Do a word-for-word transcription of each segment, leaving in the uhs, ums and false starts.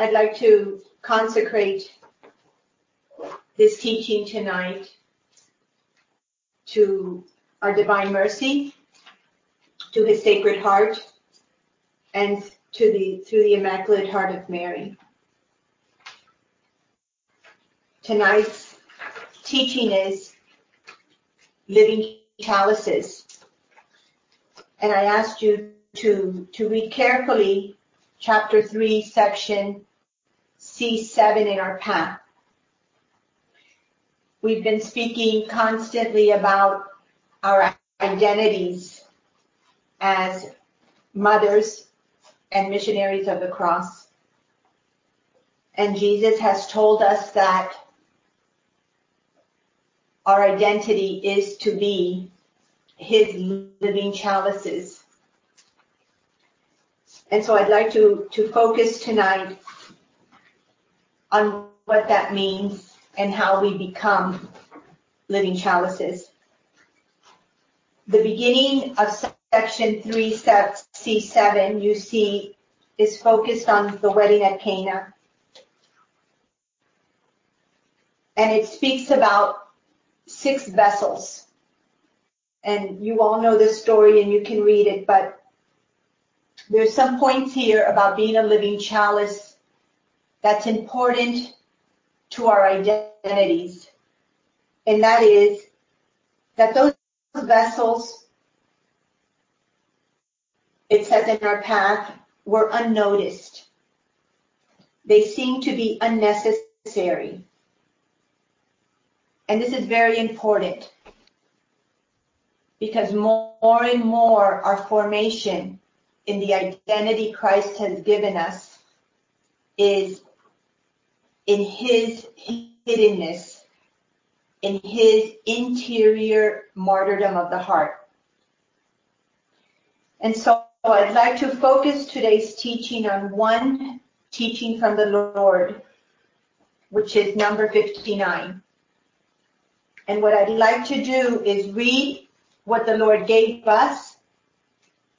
I'd like to consecrate this teaching tonight to our Divine Mercy, to His Sacred Heart, and to the through the Immaculate Heart of Mary. Tonight's teaching is living chalices, and I asked you to to read carefully chapter three, section C seven in our path. We've been speaking constantly about our identities as mothers and missionaries of the cross. And Jesus has told us that our identity is to be His living chalices. And so I'd like to, to focus tonight on what that means and how we become living chalices. The beginning of section three, C seven, you see, is focused on the wedding at Cana. And it speaks about six vessels. And you all know this story and you can read it, but there's some points here about being a living chalice that's important to our identities. And that is that those vessels, it says in our path, were unnoticed. They seem to be unnecessary. And this is very important, because more, more and more our formation in the identity Christ has given us is in His hiddenness, in His interior martyrdom of the heart. And so I'd like to focus today's teaching on one teaching from the Lord, which is number fifty-nine. And what I'd like to do is read what the Lord gave us,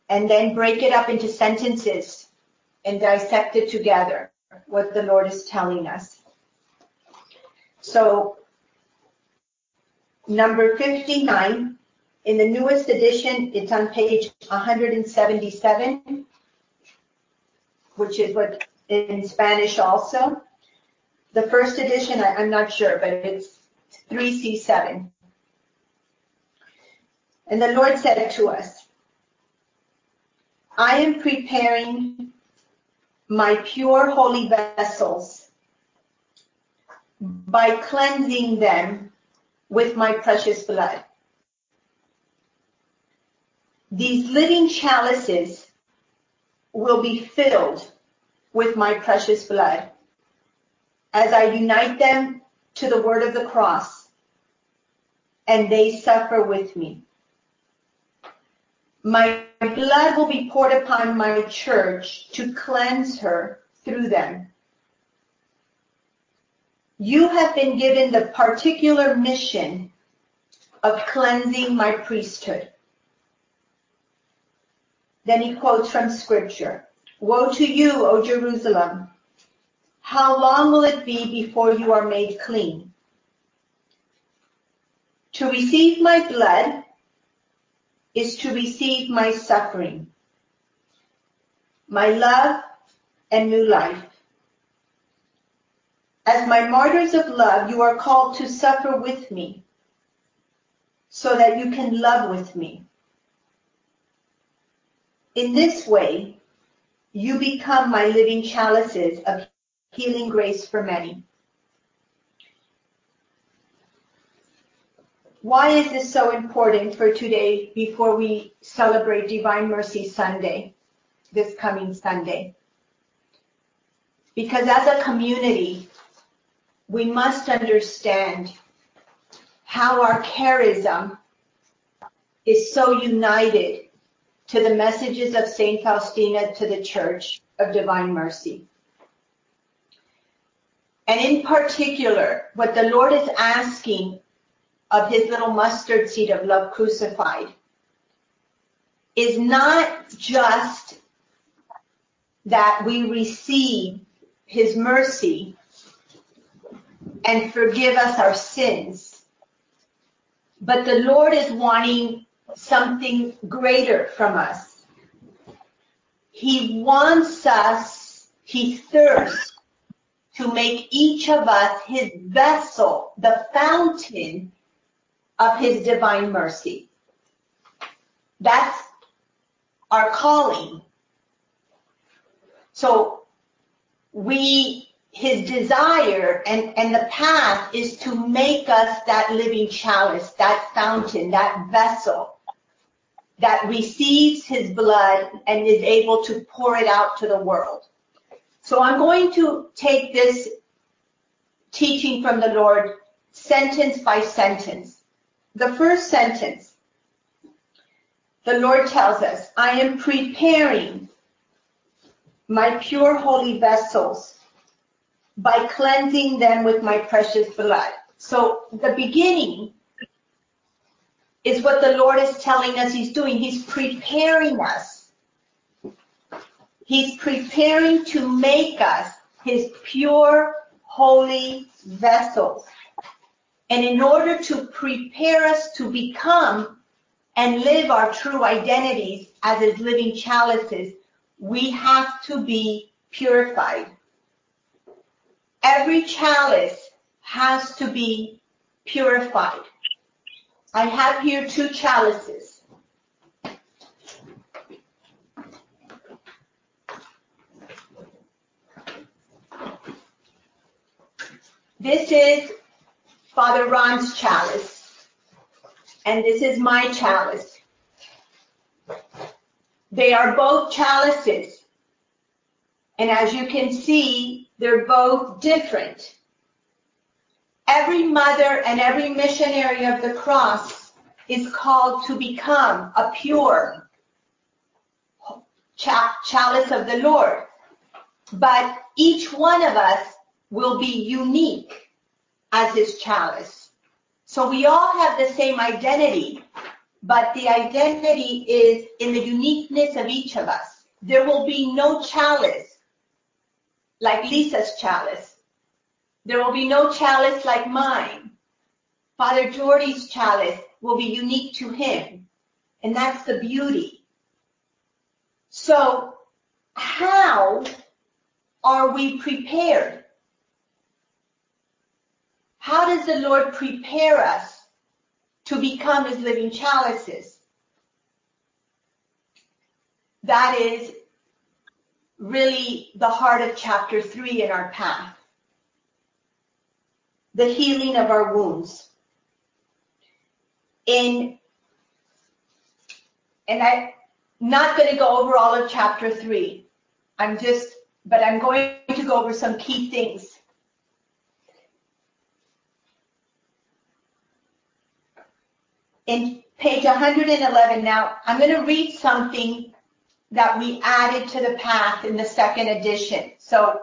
and then break it up into sentences and dissect it together, what the Lord is telling us. So, number fifty-nine, in the newest edition, it's on page one seventy-seven, which is what in Spanish also. The first edition, I, I'm not sure, but it's three C seven. And the Lord said to us, I am preparing my pure holy vessels by cleansing them with my precious blood. These living chalices will be filled with my precious blood as I unite them to the word of the cross, and they suffer with me. My blood will be poured upon my church to cleanse her through them. You have been given the particular mission of cleansing my priesthood. Then he quotes from Scripture. Woe to you, O Jerusalem! How long will it be before you are made clean? To receive my blood is to receive my suffering, my love, and new life. As my martyrs of love, you are called to suffer with me so that you can love with me. In this way, you become my living chalices of healing grace for many. Why is this so important for today before we celebrate Divine Mercy Sunday, this coming Sunday? Because as a community, we must understand how our charism is so united to the messages of Saint Faustina to the Church of Divine Mercy. And in particular, what the Lord is asking of his little mustard seed of Love Crucified is not just that we receive his mercy and forgive us our sins. But the Lord is wanting something greater from us. He wants us, he thirsts to make each of us his vessel, the fountain of his divine mercy. That's our calling. So we, his desire and, and the path is to make us that living chalice, that fountain, that vessel that receives his blood and is able to pour it out to the world. So I'm going to take this teaching from the Lord sentence by sentence. The first sentence, the Lord tells us, I am preparing my pure holy vessels by cleansing them with my precious blood. So the beginning is what the Lord is telling us he's doing. He's preparing us. He's preparing to make us his pure holy vessels. And in order to prepare us to become and live our true identities as his living chalices, we have to be purified. Every chalice has to be purified. I have here two chalices. This is Father Ron's chalice, and this is my chalice. They are both chalices, and as you can see, they're both different. Every mother and every missionary of the cross is called to become a pure chalice of the Lord. But each one of us will be unique as his chalice. So we all have the same identity, but the identity is in the uniqueness of each of us. There will be no chalice like Lisa's chalice. There will be no chalice like mine. Father Jordy's chalice will be unique to him. And that's the beauty. So how are we prepared? How does the Lord prepare us to become his living chalices? That is really the heart of chapter three in our path, the healing of our wounds. In, and I'm not going to go over all of chapter three. I'm just, but I'm going to go over some key things. In page one eleven now, I'm going to read something that we added to the path in the second edition. So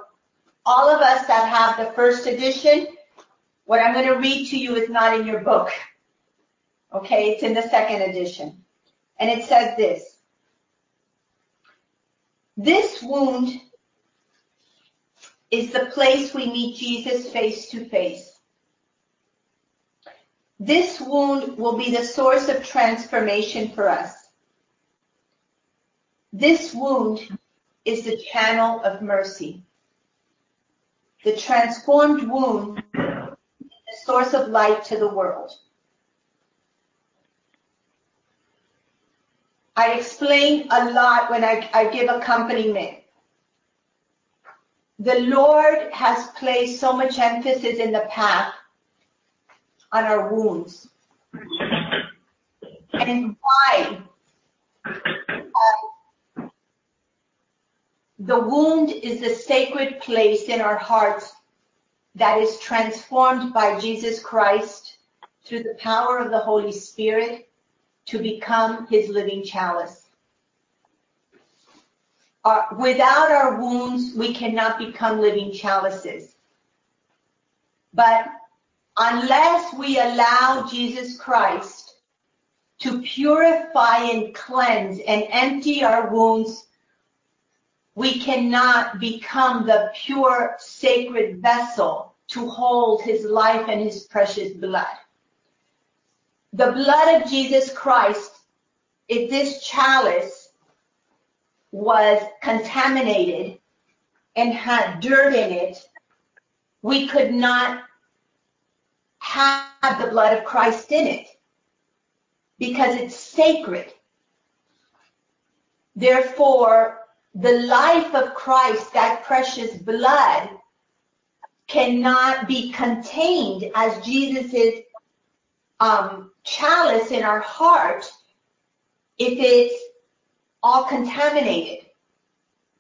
all of us that have the first edition, what I'm going to read to you is not in your book. Okay, it's in the second edition. And it says this. This wound is the place we meet Jesus face to face. This wound will be the source of transformation for us. This wound is the channel of mercy. The transformed wound is the source of light to the world. I explain a lot when I, I give accompaniment. The Lord has placed so much emphasis in the path on our wounds. And why? The wound is the sacred place in our hearts that is transformed by Jesus Christ through the power of the Holy Spirit to become his living chalice. Our, without our wounds, we cannot become living chalices. But unless we allow Jesus Christ to purify and cleanse and empty our wounds, we cannot become the pure, sacred vessel to hold his life and his precious blood. The blood of Jesus Christ, if this chalice was contaminated and had dirt in it, we could not have the blood of Christ in it because it's sacred. Therefore, the life of Christ, that precious blood, cannot be contained as Jesus's um, chalice in our heart if it's all contaminated.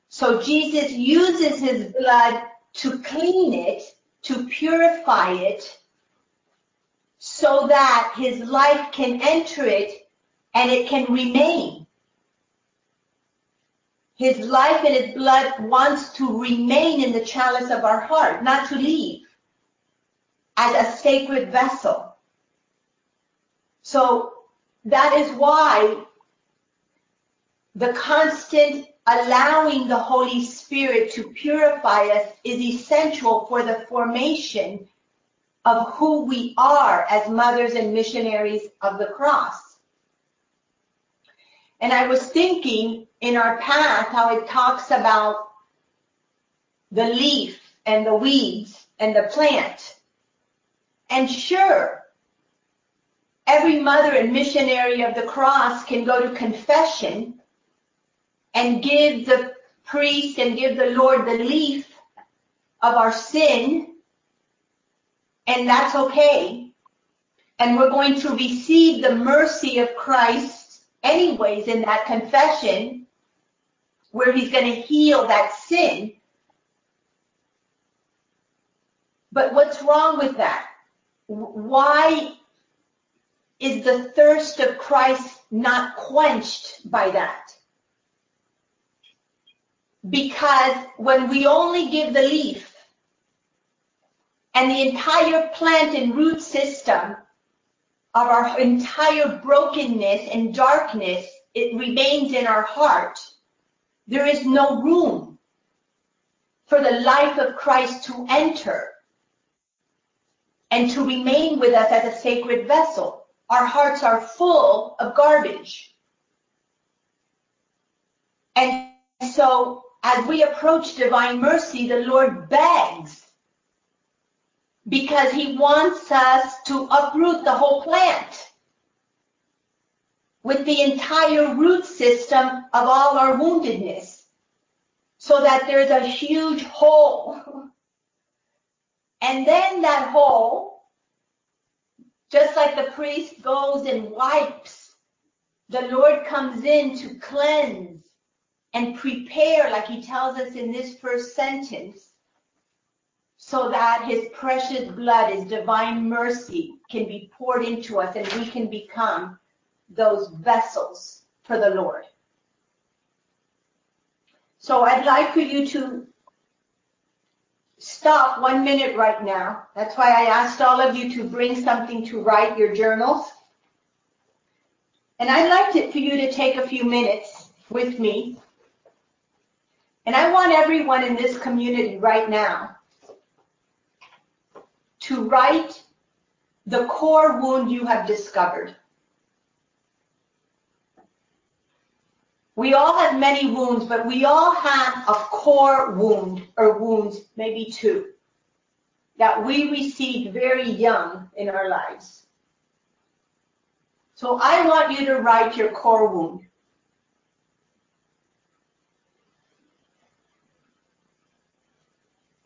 So Jesus uses his blood to clean it, to purify it, so that his life can enter it and it can remain. His life and his blood wants to remain in the chalice of our heart, not to leave, as a sacred vessel. So that is why the constant allowing the Holy Spirit to purify us is essential for the formation of who we are as mothers and missionaries of the cross. And I was thinking in our path how it talks about the leaf and the weeds and the plant. And sure, every mother and missionary of the cross can go to confession and give the priest and give the Lord the leaf of our sin, and that's okay. And we're going to receive the mercy of Christ anyways in that confession, where he's going to heal that sin. But what's wrong with that? Why is the thirst of Christ not quenched by that? Because when we only give the leaf and the entire plant and root system of our entire brokenness and darkness, it remains in our heart, there is no room for the life of Christ to enter and to remain with us as a sacred vessel. Our hearts are full of garbage. And so as we approach Divine Mercy, the Lord begs, because he wants us to uproot the whole plant with the entire root system of all our woundedness, so that there's a huge hole. And then that hole, just like the priest goes and wipes, the Lord comes in to cleanse and prepare, like he tells us in this first sentence, so that his precious blood, his divine mercy, can be poured into us and we can become those vessels for the Lord. So I'd like for you to stop one minute right now. That's why I asked all of you to bring something to write, your journals. And I'd like to, for you to take a few minutes with me. And I want everyone in this community right now to write the core wound you have discovered. We all have many wounds, but we all have a core wound, or wounds, maybe two, that we received very young in our lives. So I want you to write your core wound.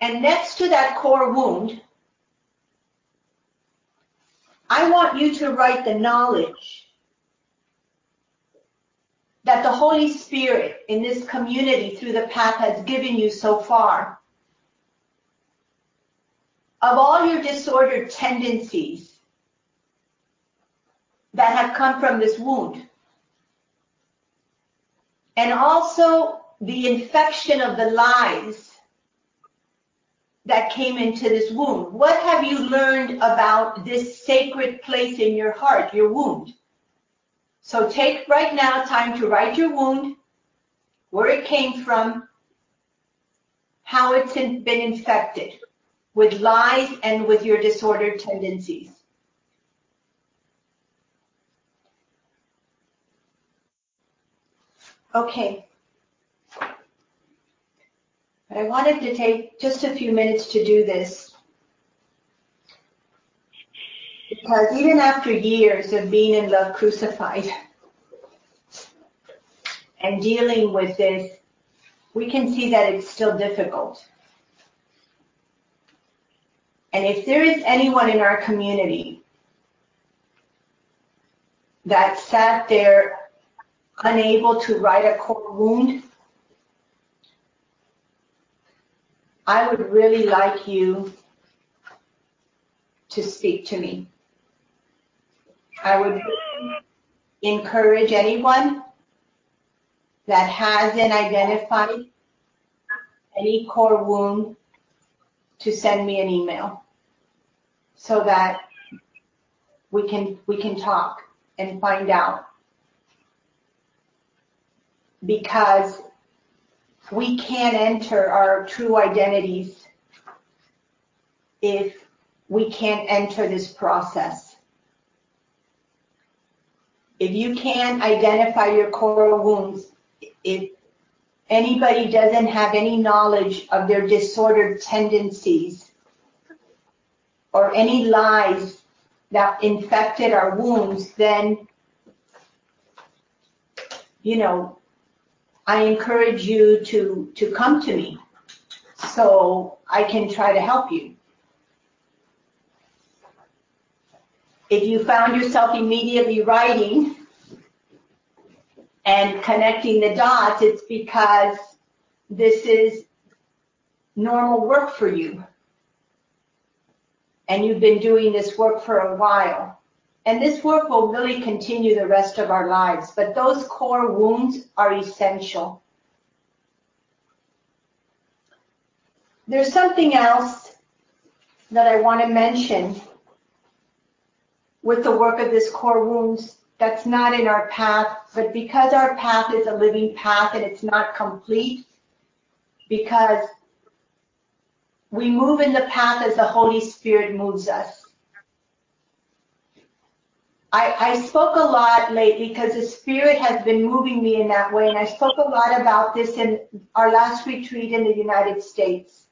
And next to that core wound, I want you to write the knowledge that the Holy Spirit in this community through the path has given you so far of all your disordered tendencies that have come from this wound, and also the infection of the lies that came into this wound. What have you learned about this sacred place in your heart, your wound? So take right now time to write your wound, where it came from, how it's been infected with lies and with your disordered tendencies. Okay. But I wanted to take just a few minutes to do this, because even after years of being in Love Crucified and dealing with this, we can see that it's still difficult. And if there is anyone in our community that sat there unable to right a core wound, I would really like you to speak to me. I would really encourage anyone that hasn't identified any core wound to send me an email so that we can we can talk and find out, because we can't enter our true identities if we can't enter this process. If you can't identify your core wounds, if anybody doesn't have any knowledge of their disordered tendencies or any lies that infected our wounds, then, you know, I encourage you to, to come to me so I can try to help you. If you found yourself immediately writing and connecting the dots, it's because this is normal work for you. And you've been doing this work for a while. And this work will really continue the rest of our lives. But those core wounds are essential. There's something else that I want to mention with the work of this core wounds that's not in our path, but because our path is a living path and it's not complete, because we move in the path as the Holy Spirit moves us. I, I spoke a lot lately because the Spirit has been moving me in that way, and I spoke a lot about this in our last retreat in the United States,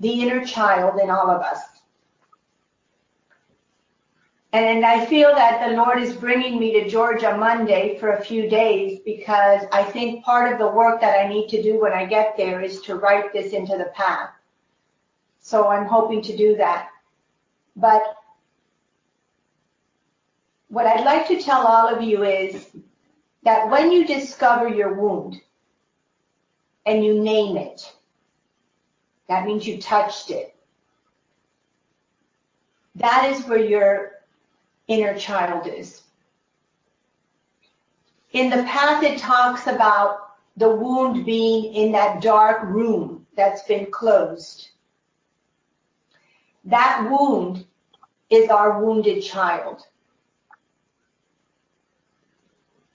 the inner child in all of us. And I feel that the Lord is bringing me to Georgia Monday for a few days, because I think part of the work that I need to do when I get there is to write this into the path. So I'm hoping to do that. But what I'd like to tell all of you is that when you discover your wound and you name it, that means you touched it. That is where your inner child is. In the path, it talks about the wound being in that dark room that's been closed. That wound is our wounded child.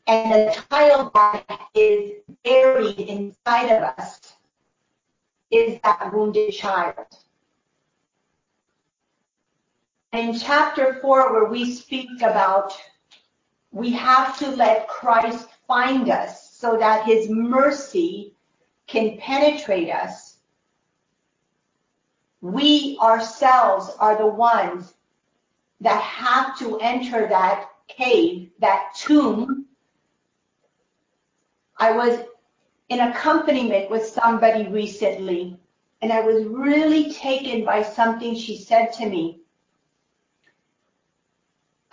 And the child that is buried inside of us is that wounded child. In chapter four, where we speak about we have to let Christ find us so that his mercy can penetrate us, we ourselves are the ones that have to enter that cave, that tomb. I was in accompaniment with somebody recently, and I was really taken by something she said to me.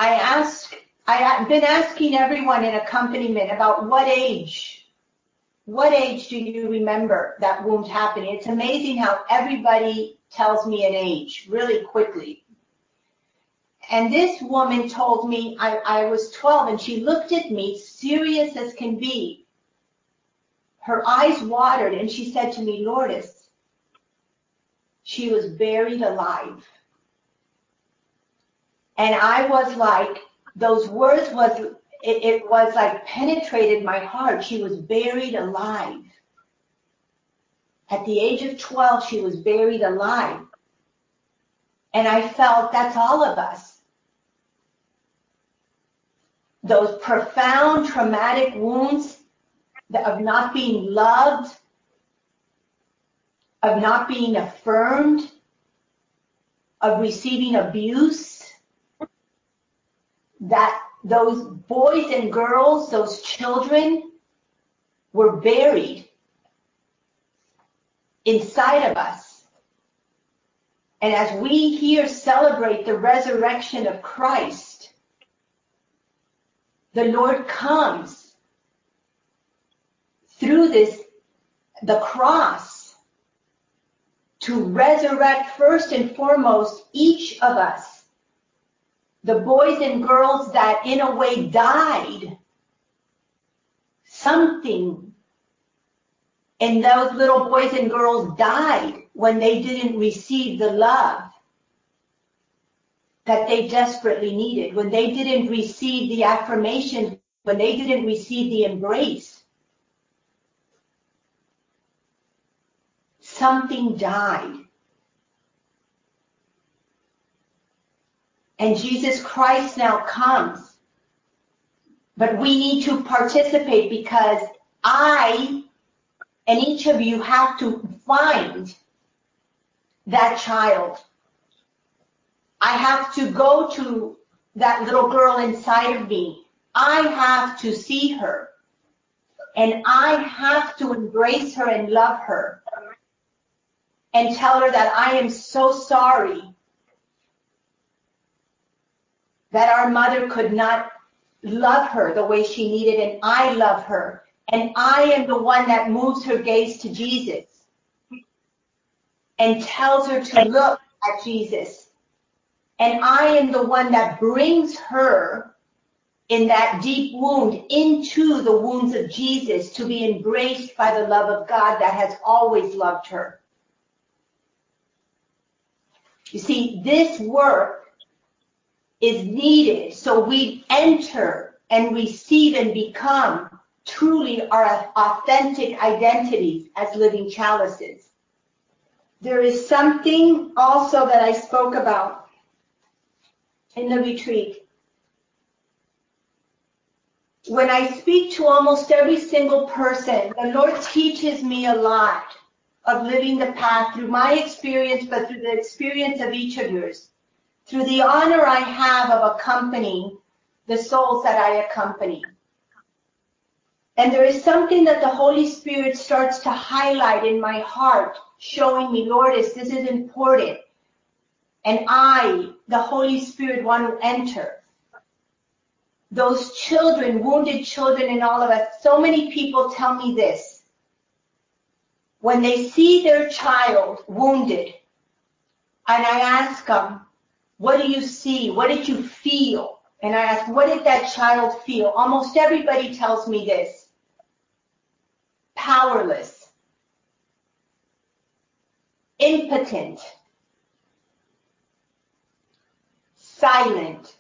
I ask, I've been asking everyone in accompaniment about what age, what age do you remember that wound happening? It's amazing how everybody tells me an age really quickly. And this woman told me I, I was twelve, and she looked at me serious as can be. Her eyes watered, and she said to me, "Lourdes, she was buried alive." And I was like, those words was, it, it was like penetrated my heart. She was buried alive. At the age of twelve, she was buried alive. And I felt that's all of us. Those profound traumatic wounds of not being loved, of not being affirmed, of receiving abuse, that those boys and girls, those children, were buried inside of us. And as we here celebrate the resurrection of Christ, the Lord comes through this, the cross, to resurrect first and foremost each of us. The boys and girls that in a way died, something in those little boys and girls died when they didn't receive the love that they desperately needed, when they didn't receive the affirmation, when they didn't receive the embrace. Something died. And Jesus Christ now comes. But we need to participate, because I and each of you have to find that child. I have to go to that little girl inside of me. I have to see her. And I have to embrace her and love her. And tell her that I am so sorry that our mother could not love her the way she needed, and I love her. And I am the one that moves her gaze to Jesus and tells her to look at Jesus. And I am the one that brings her in that deep wound into the wounds of Jesus to be embraced by the love of God that has always loved her. You see, this work is needed so we enter and receive and become truly our authentic identities as living chalices. There is something also that I spoke about in the retreat. When I speak to almost every single person, the Lord teaches me a lot of living the path through my experience, but through the experience of each of yours. Through the honor I have of accompanying the souls that I accompany. And there is something that the Holy Spirit starts to highlight in my heart, showing me, Lourdes, this is important. And I, the Holy Spirit, want to enter. Those children, wounded children in all of us, so many people tell me this. When they see their child wounded, and I ask them, what do you see? What did you feel? And I ask, what did that child feel? Almost everybody tells me this. Powerless. Impotent. Silent.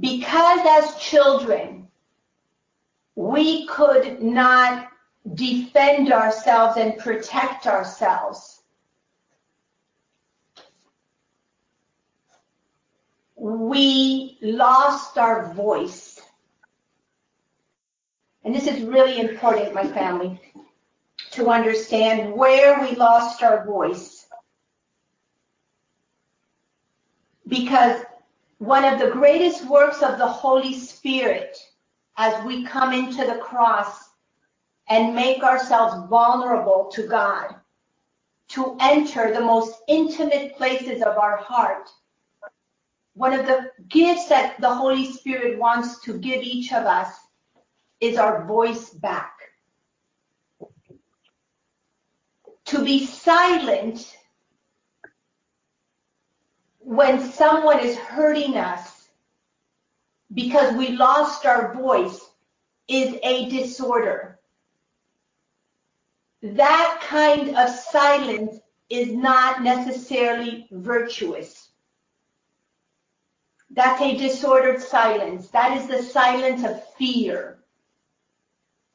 Because as children, we could not defend ourselves and protect ourselves. We lost our voice. And this is really important, my family, to understand where we lost our voice. Because one of the greatest works of the Holy Spirit, as we come into the cross and make ourselves vulnerable to God, to enter the most intimate places of our heart, one of the gifts that the Holy Spirit wants to give each of us is our voice back. To be silent when someone is hurting us because we lost our voice is a disorder. That kind of silence is not necessarily virtuous. That's a disordered silence. That is the silence of fear.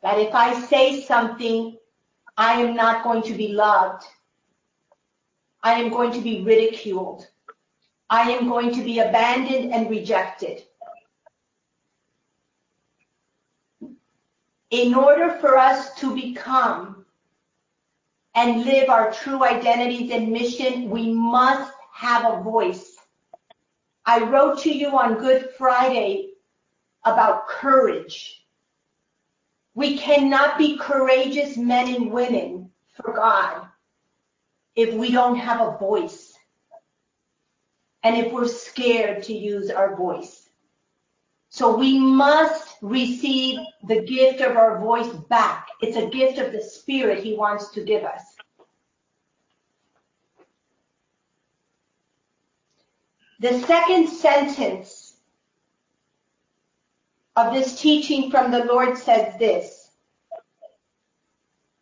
that if I say something, I am not going to be loved. I am going to be ridiculed. I am going to be abandoned and rejected. In order for us to become and live our true identities and mission, we must have a voice. I wrote to you on Good Friday about courage. We cannot be courageous men and women for God if we don't have a voice and if we're scared to use our voice. So we must receive the gift of our voice back. It's a gift of the Spirit He wants to give us. The second sentence of this teaching from the Lord says this: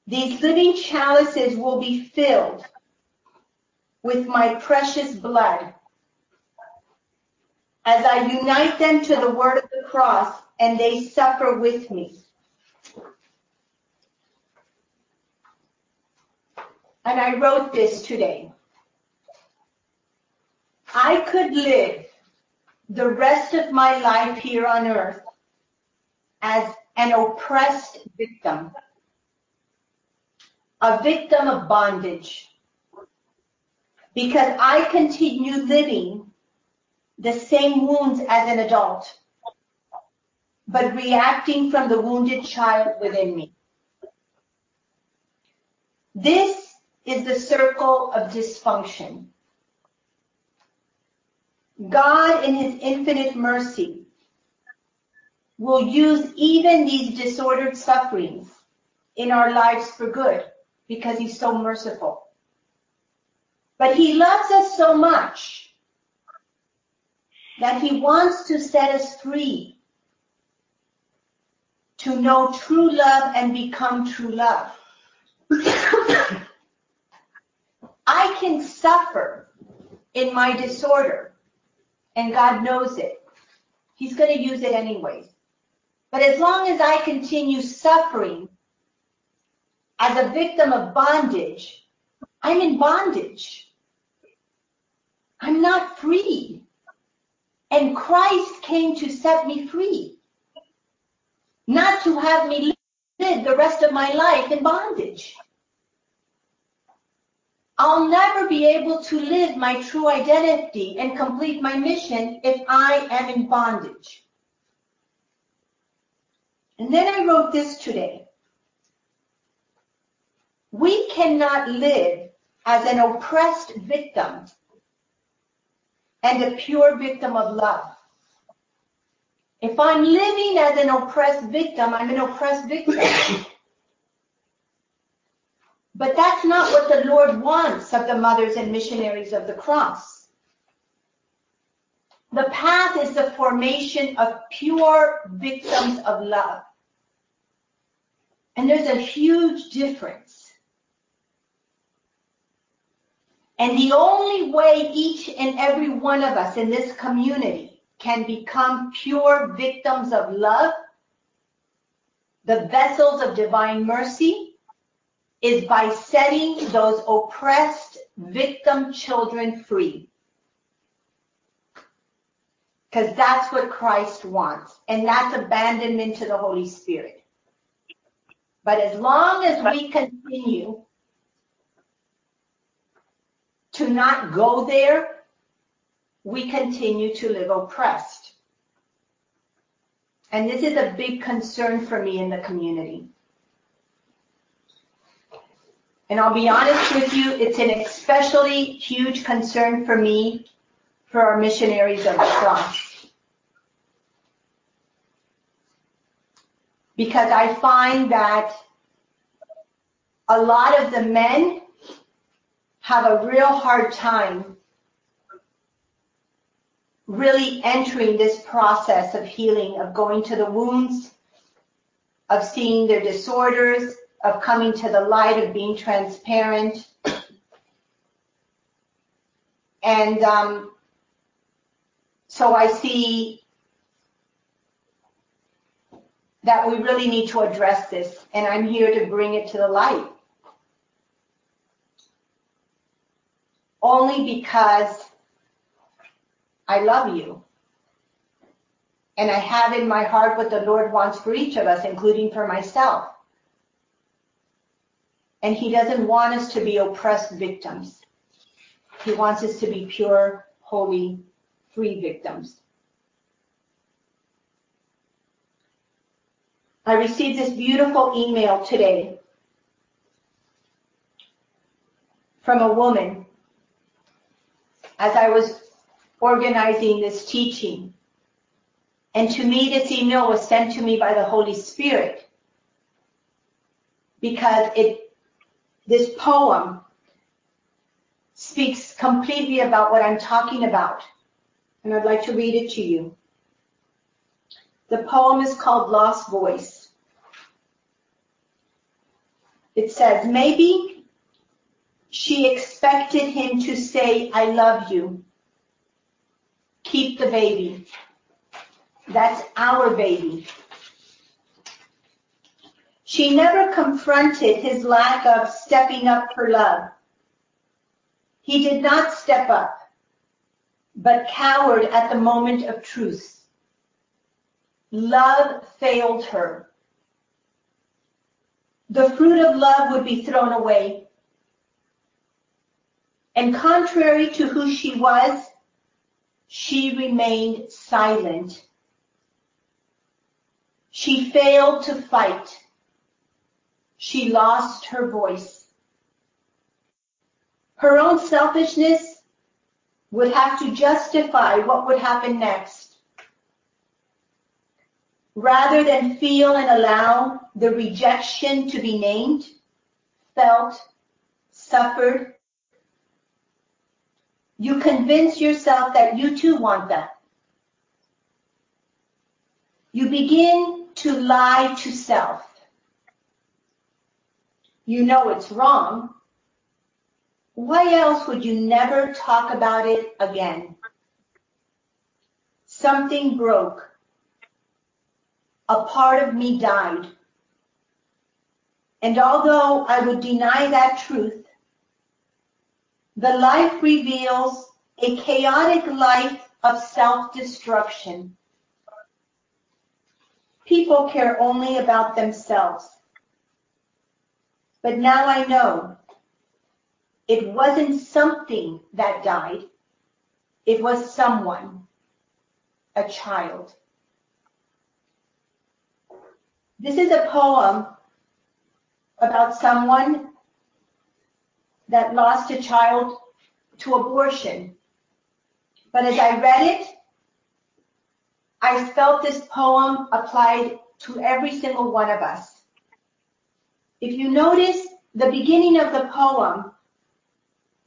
these living chalices will be filled with my precious blood as I unite them to the word of the cross, and they suffer with me. And I wrote this today. I could live the rest of my life here on earth as an oppressed victim, a victim of bondage, because I continue living the same wounds as an adult, but reacting from the wounded child within me. This is the circle of dysfunction. God, in His infinite mercy, will use even these disordered sufferings in our lives for good, because He's so merciful. But He loves us so much that He wants to set us free to know true love and become true love. I can suffer in my disorder, and God knows it. He's going to use it anyways. But as long as I continue suffering as a victim of bondage, I'm in bondage. I'm not free. And Christ came to set me free, not to have me live the rest of my life in bondage. I'll never be able to live my true identity and complete my mission if I am in bondage. And then I wrote this today. We cannot live as an oppressed victim and a pure victim of love. If I'm living as an oppressed victim, I'm an oppressed victim. But that's not what the Lord wants of the mothers and missionaries of the cross. The path is the formation of pure victims of love. And there's a huge difference. And the only way each and every one of us in this community can become pure victims of love, the vessels of divine mercy, is by setting those oppressed victim children free. Because that's what Christ wants, and that's abandonment to the Holy Spirit. But as long as we continue to not go there, we continue to live oppressed. And this is a big concern for me in the community. And I'll be honest with you, it's an especially huge concern for me, for our missionaries of the cross. Because I find that a lot of the men have a real hard time really entering this process of healing, of going to the wounds, of seeing their disorders, of coming to the light, of being transparent. And um, so I see that we really need to address this, and I'm here to bring it to the light. Only because I love you. And I have in my heart what the Lord wants for each of us, including for myself. And he doesn't want us to be oppressed victims. He wants us to be pure, holy, free victims. I received this beautiful email today from a woman as I was organizing this teaching. And to me, this email was sent to me by the Holy Spirit because it, this poem speaks completely about what I'm talking about. And I'd like to read it to you. The poem is called Lost Voice. It says, maybe she expected him to say, I love you. Keep the baby. That's our baby. She never confronted his lack of stepping up for love. He did not step up, but cowered at the moment of truth. Love failed her. The fruit of love would be thrown away. And contrary to who she was, she remained silent. She failed to fight. She lost her voice. Her own selfishness would have to justify what would happen next, rather than feel and allow the rejection to be named, felt, suffered. You convince yourself that you too want that. You begin to lie to self. You know it's wrong. Why else would you never talk about it again? Something broke. A part of me died. And although I would deny that truth, the life reveals a chaotic life of self-destruction. People care only about themselves. But now I know it wasn't something that died. It was someone, a child. This is a poem about someone that lost a child to abortion. But as I read it, I felt this poem applied to every single one of us. If you notice, the beginning of the poem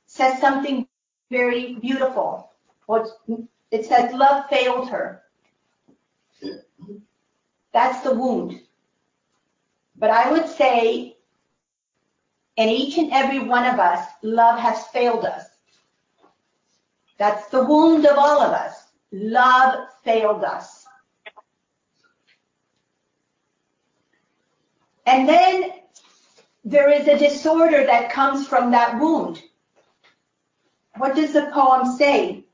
says something very beautiful. It says, love failed her. That's the wound. But I would say, in each and every one of us, love has failed us. That's the wound of all of us. Love failed us. And then there is a disorder that comes from that wound. What does the poem say?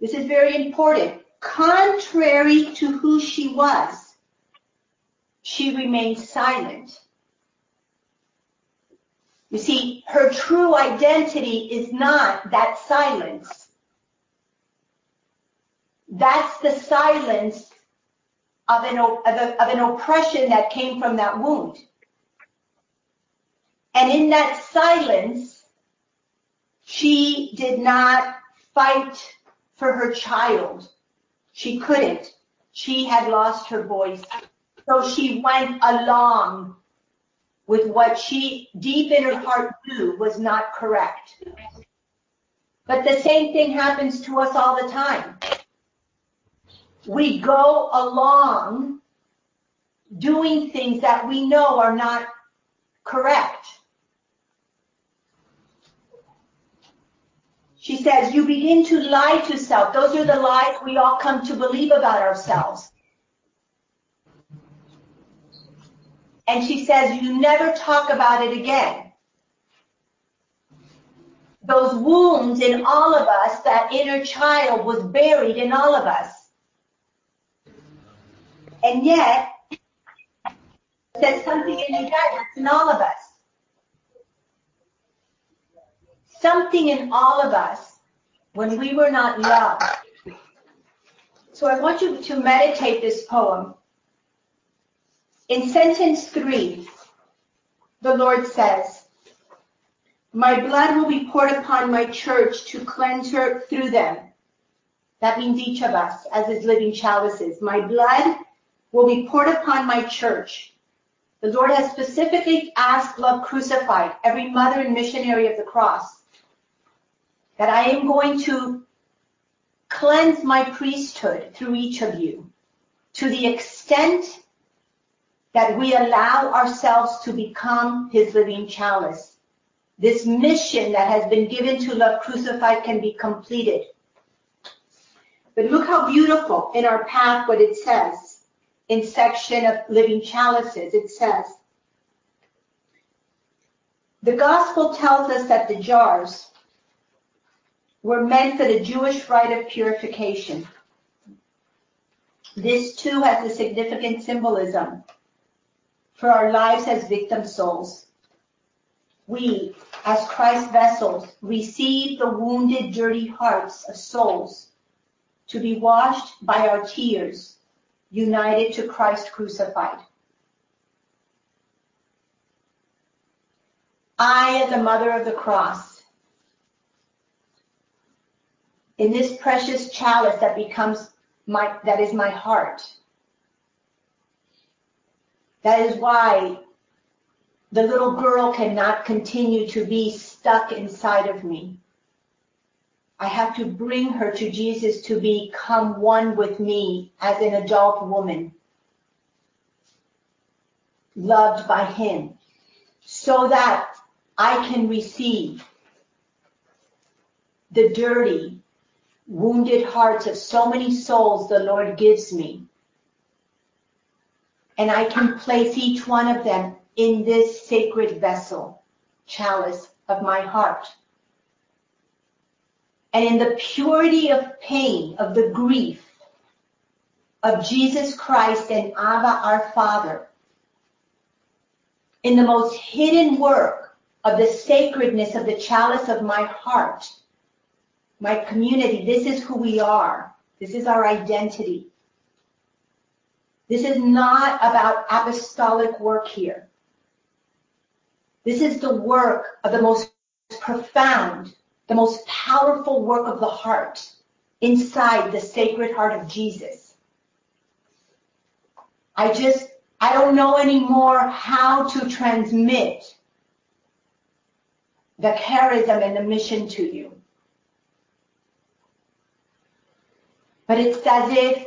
This is very important. Contrary to who she was, she remained silent. You see, her true identity is not that silence. That's the silence of an, of, a, of an oppression that came from that wound. And in that silence, she did not fight for her child. She couldn't. She had lost her voice. So she went along with what she deep in her heart knew was not correct. But the same thing happens to us all the time. We go along doing things that we know are not correct. She says, you begin to lie to self. Those are the lies we all come to believe about ourselves. And she says, you never talk about it again. Those wounds in all of us, that inner child was buried in all of us. And yet, there's something in you guys that's in all of us. Something in all of us when we were not loved. So I want you to meditate this poem. In sentence three, the Lord says, my blood will be poured upon my church to cleanse her through them. That means each of us as his living chalices. My blood will be poured upon my church. The Lord has specifically asked Love Crucified, every mother and missionary of the cross, that I am going to cleanse my priesthood through each of you to the extent that we allow ourselves to become his living chalice. This mission that has been given to Love Crucified can be completed. But look how beautiful in our path what it says in section of living chalices. It says, the gospel tells us that the jars were meant for the Jewish rite of purification. This too has a significant symbolism for our lives as victim souls. We, as Christ's vessels, receive the wounded, dirty hearts of souls to be washed by our tears, united to Christ crucified. I, as a mother of the cross, in this precious chalice that becomes my, that is my heart. That is why the little girl cannot continue to be stuck inside of me. I have to bring her to Jesus to become one with me as an adult woman, loved by him, so that I can receive the dirty, wounded hearts of so many souls the Lord gives me. And I can place each one of them in this sacred vessel, chalice of my heart. And in the purity of pain, of the grief of Jesus Christ and Abba, our Father, in the most hidden work of the sacredness of the chalice of my heart, my community, this is who we are. This is our identity. This is not about apostolic work here. This is the work of the most profound, the most powerful work of the heart inside the sacred heart of Jesus. I just, I don't know anymore how to transmit the charism and the mission to you. But it's as if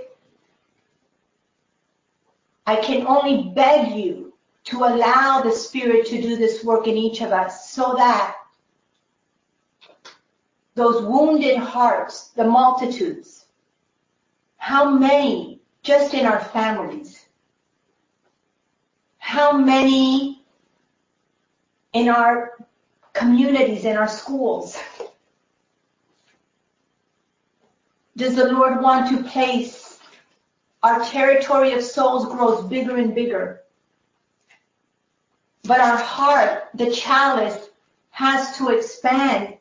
I can only beg you to allow the Spirit to do this work in each of us so that those wounded hearts, the multitudes, how many just in our families, how many in our communities, in our schools, does the Lord want to place? Our territory of souls grows bigger and bigger. But our heart, the chalice, has to expand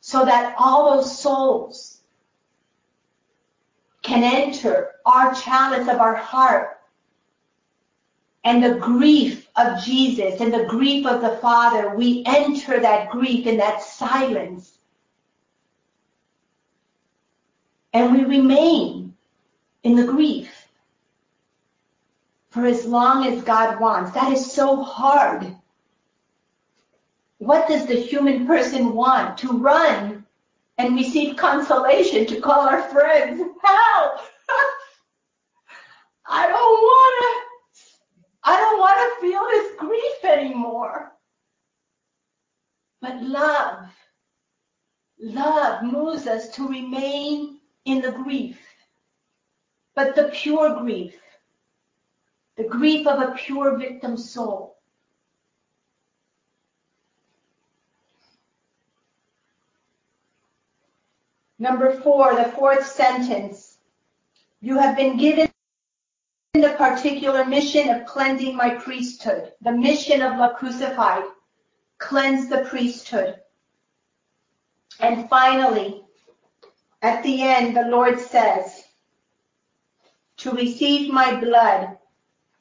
so that all those souls can enter our chalice of our heart. And the grief of Jesus and the grief of the Father, we enter that grief in that silence. And we remain in the grief for as long as God wants. That is so hard. What does the human person want? To run and receive consolation, to call our friends, help! I don't want to, I don't want to feel this grief anymore. But love, love moves us to remain in the grief, but the pure grief. the grief of a pure victim soul. Number four, the fourth sentence. You have been given the particular mission of cleansing my priesthood, the mission of Love Crucified, cleanse the priesthood. And finally, at the end, the Lord says, to receive my blood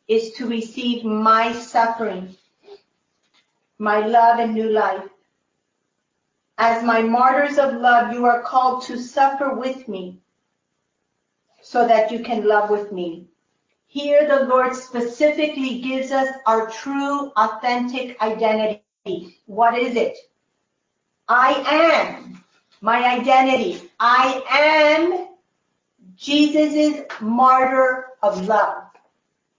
is to receive my suffering, my love and new life. As my martyrs of love, you are called to suffer with me so that you can love with me. Here the Lord specifically gives us our true, authentic identity. What is it? I am my identity. I am Jesus's martyr of love.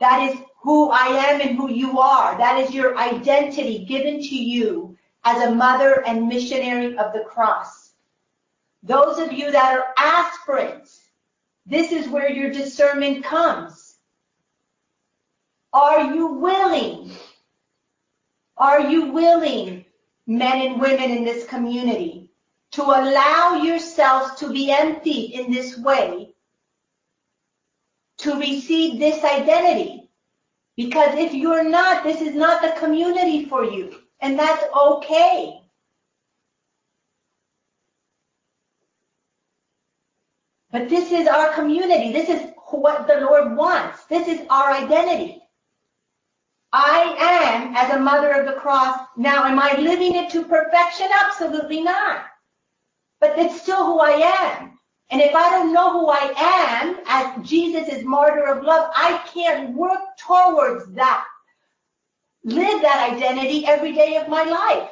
That is who I am and who you are. That is your identity given to you as a mother and missionary of the cross. Those of you that are aspirants, this is where your discernment comes. Are you willing? Are you willing, men and women in this community, to allow yourselves to be emptied in this way, to receive this identity? Because if you're not, this is not the community for you. And that's okay. But this is our community. This is what the Lord wants. This is our identity. I am, as a mother of the cross, now am I living it to perfection? Absolutely not. But it's still who I am. And if I don't know who I am, as Jesus is martyr of love, I can't work towards that. Live that identity every day of my life,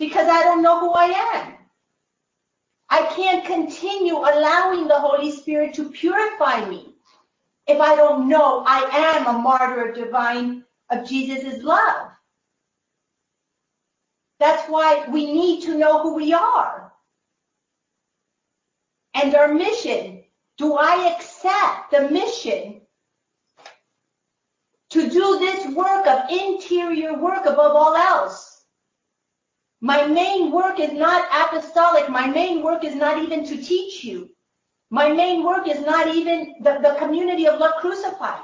because I don't know who I am. I can't continue allowing the Holy Spirit to purify me if I don't know I am a martyr of divine, of Jesus' love. That's why we need to know who we are and our mission. Do I accept the mission to do this work of interior work above all else? My main work is not apostolic. My main work is not even to teach you. My main work is not even the, the community of Love Crucified.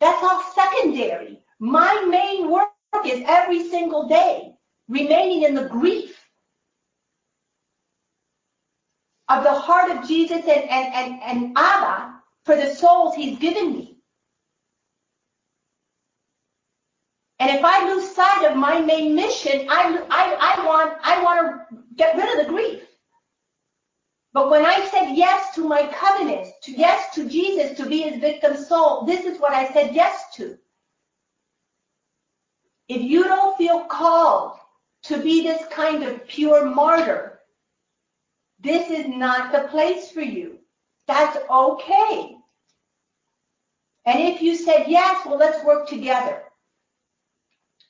That's all secondary. My main work is every single day, remaining in the grief of the heart of Jesus and, and, and, and Abba for the souls he's given me. And if I lose sight of my main mission, I, I, I want I want to get rid of the grief. But when I said yes to my covenant, to yes to Jesus, to be his victim soul, this is what I said yes to. If you don't feel called to be this kind of pure martyr, this is not the place for you. That's okay. And if you said yes, well, let's work together.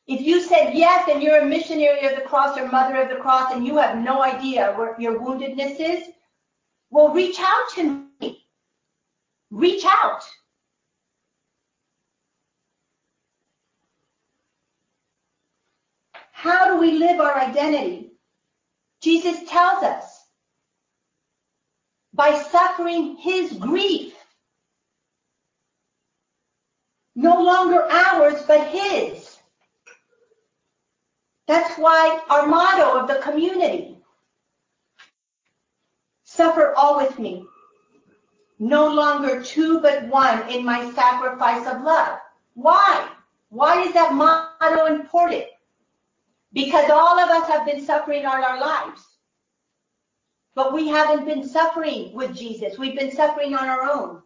If you said yes and you're a missionary of the cross or mother of the cross and you have no idea where your woundedness is, well, reach out to me. Reach out. How do we live our identity? Jesus tells us by suffering his grief. No longer ours, but his. That's why our motto of the community, suffer all with me, no longer two but one in my sacrifice of love. Why? Why is that motto important? Because all of us have been suffering all our lives, but we haven't been suffering with Jesus. We've been suffering on our own.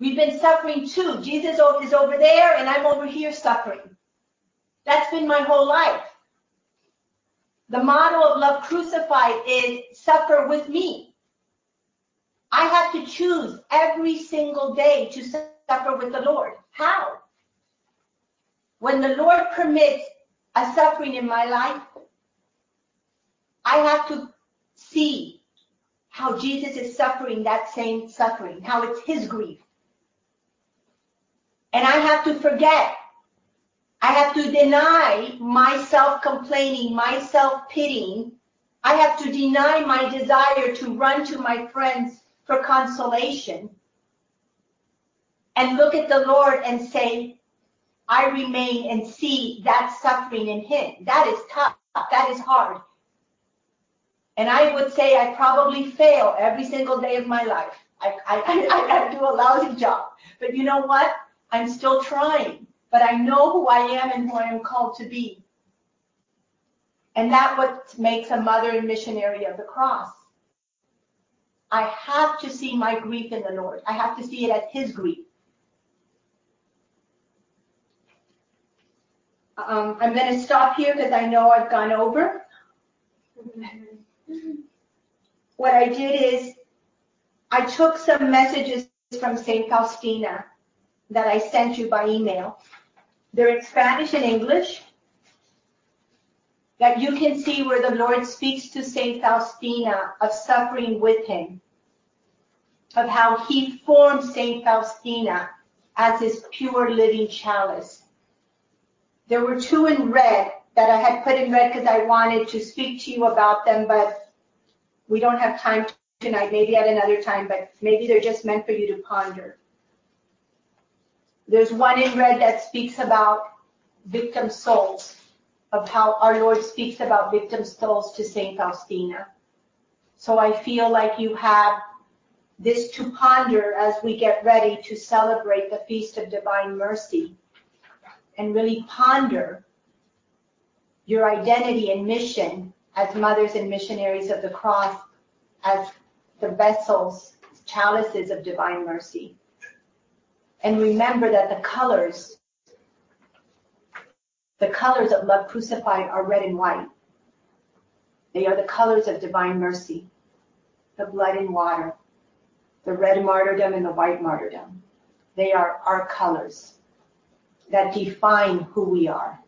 We've been suffering too. Jesus is over there and I'm over here suffering. That's been my whole life. The motto of Love Crucified is suffer with me. I have to choose every single day to suffer with the Lord. How? When the Lord permits a suffering in my life, I have to see how Jesus is suffering that same suffering, how it's his grief. And I have to forget. I have to deny myself complaining, myself pitying. I have to deny my desire to run to my friends for consolation and look at the Lord and say, I remain, and see that suffering in him. That is tough. That is hard. And I would say I probably fail every single day of my life. I, I, I, I do a lousy job. But you know what? I'm still trying. But I know who I am and who I am called to be. And that what makes a mother and missionary of the cross. I have to see my grief in the Lord. I have to see it as his grief. Um, I'm going to stop here because I know I've gone over. What I did is I took some messages from Saint Faustina that I sent you by email. They're in Spanish and English, that you can see where the Lord speaks to Saint Faustina of suffering with him, of how he formed Saint Faustina as his pure living chalice. There were two in red that I had put in red because I wanted to speak to you about them, but we don't have time tonight, maybe at another time, but maybe they're just meant for you to ponder. There's one in red that speaks about victim souls, of how our Lord speaks about victim souls to Saint Faustina. So I feel like you have this to ponder as we get ready to celebrate the Feast of Divine Mercy, and really ponder your identity and mission as mothers and missionaries of the cross, as the vessels, chalices of divine mercy. And remember that the colors, the colors of Love Crucified are red and white. They are the colors of divine mercy, the blood and water, the red martyrdom and the white martyrdom. They are our colors that define who we are.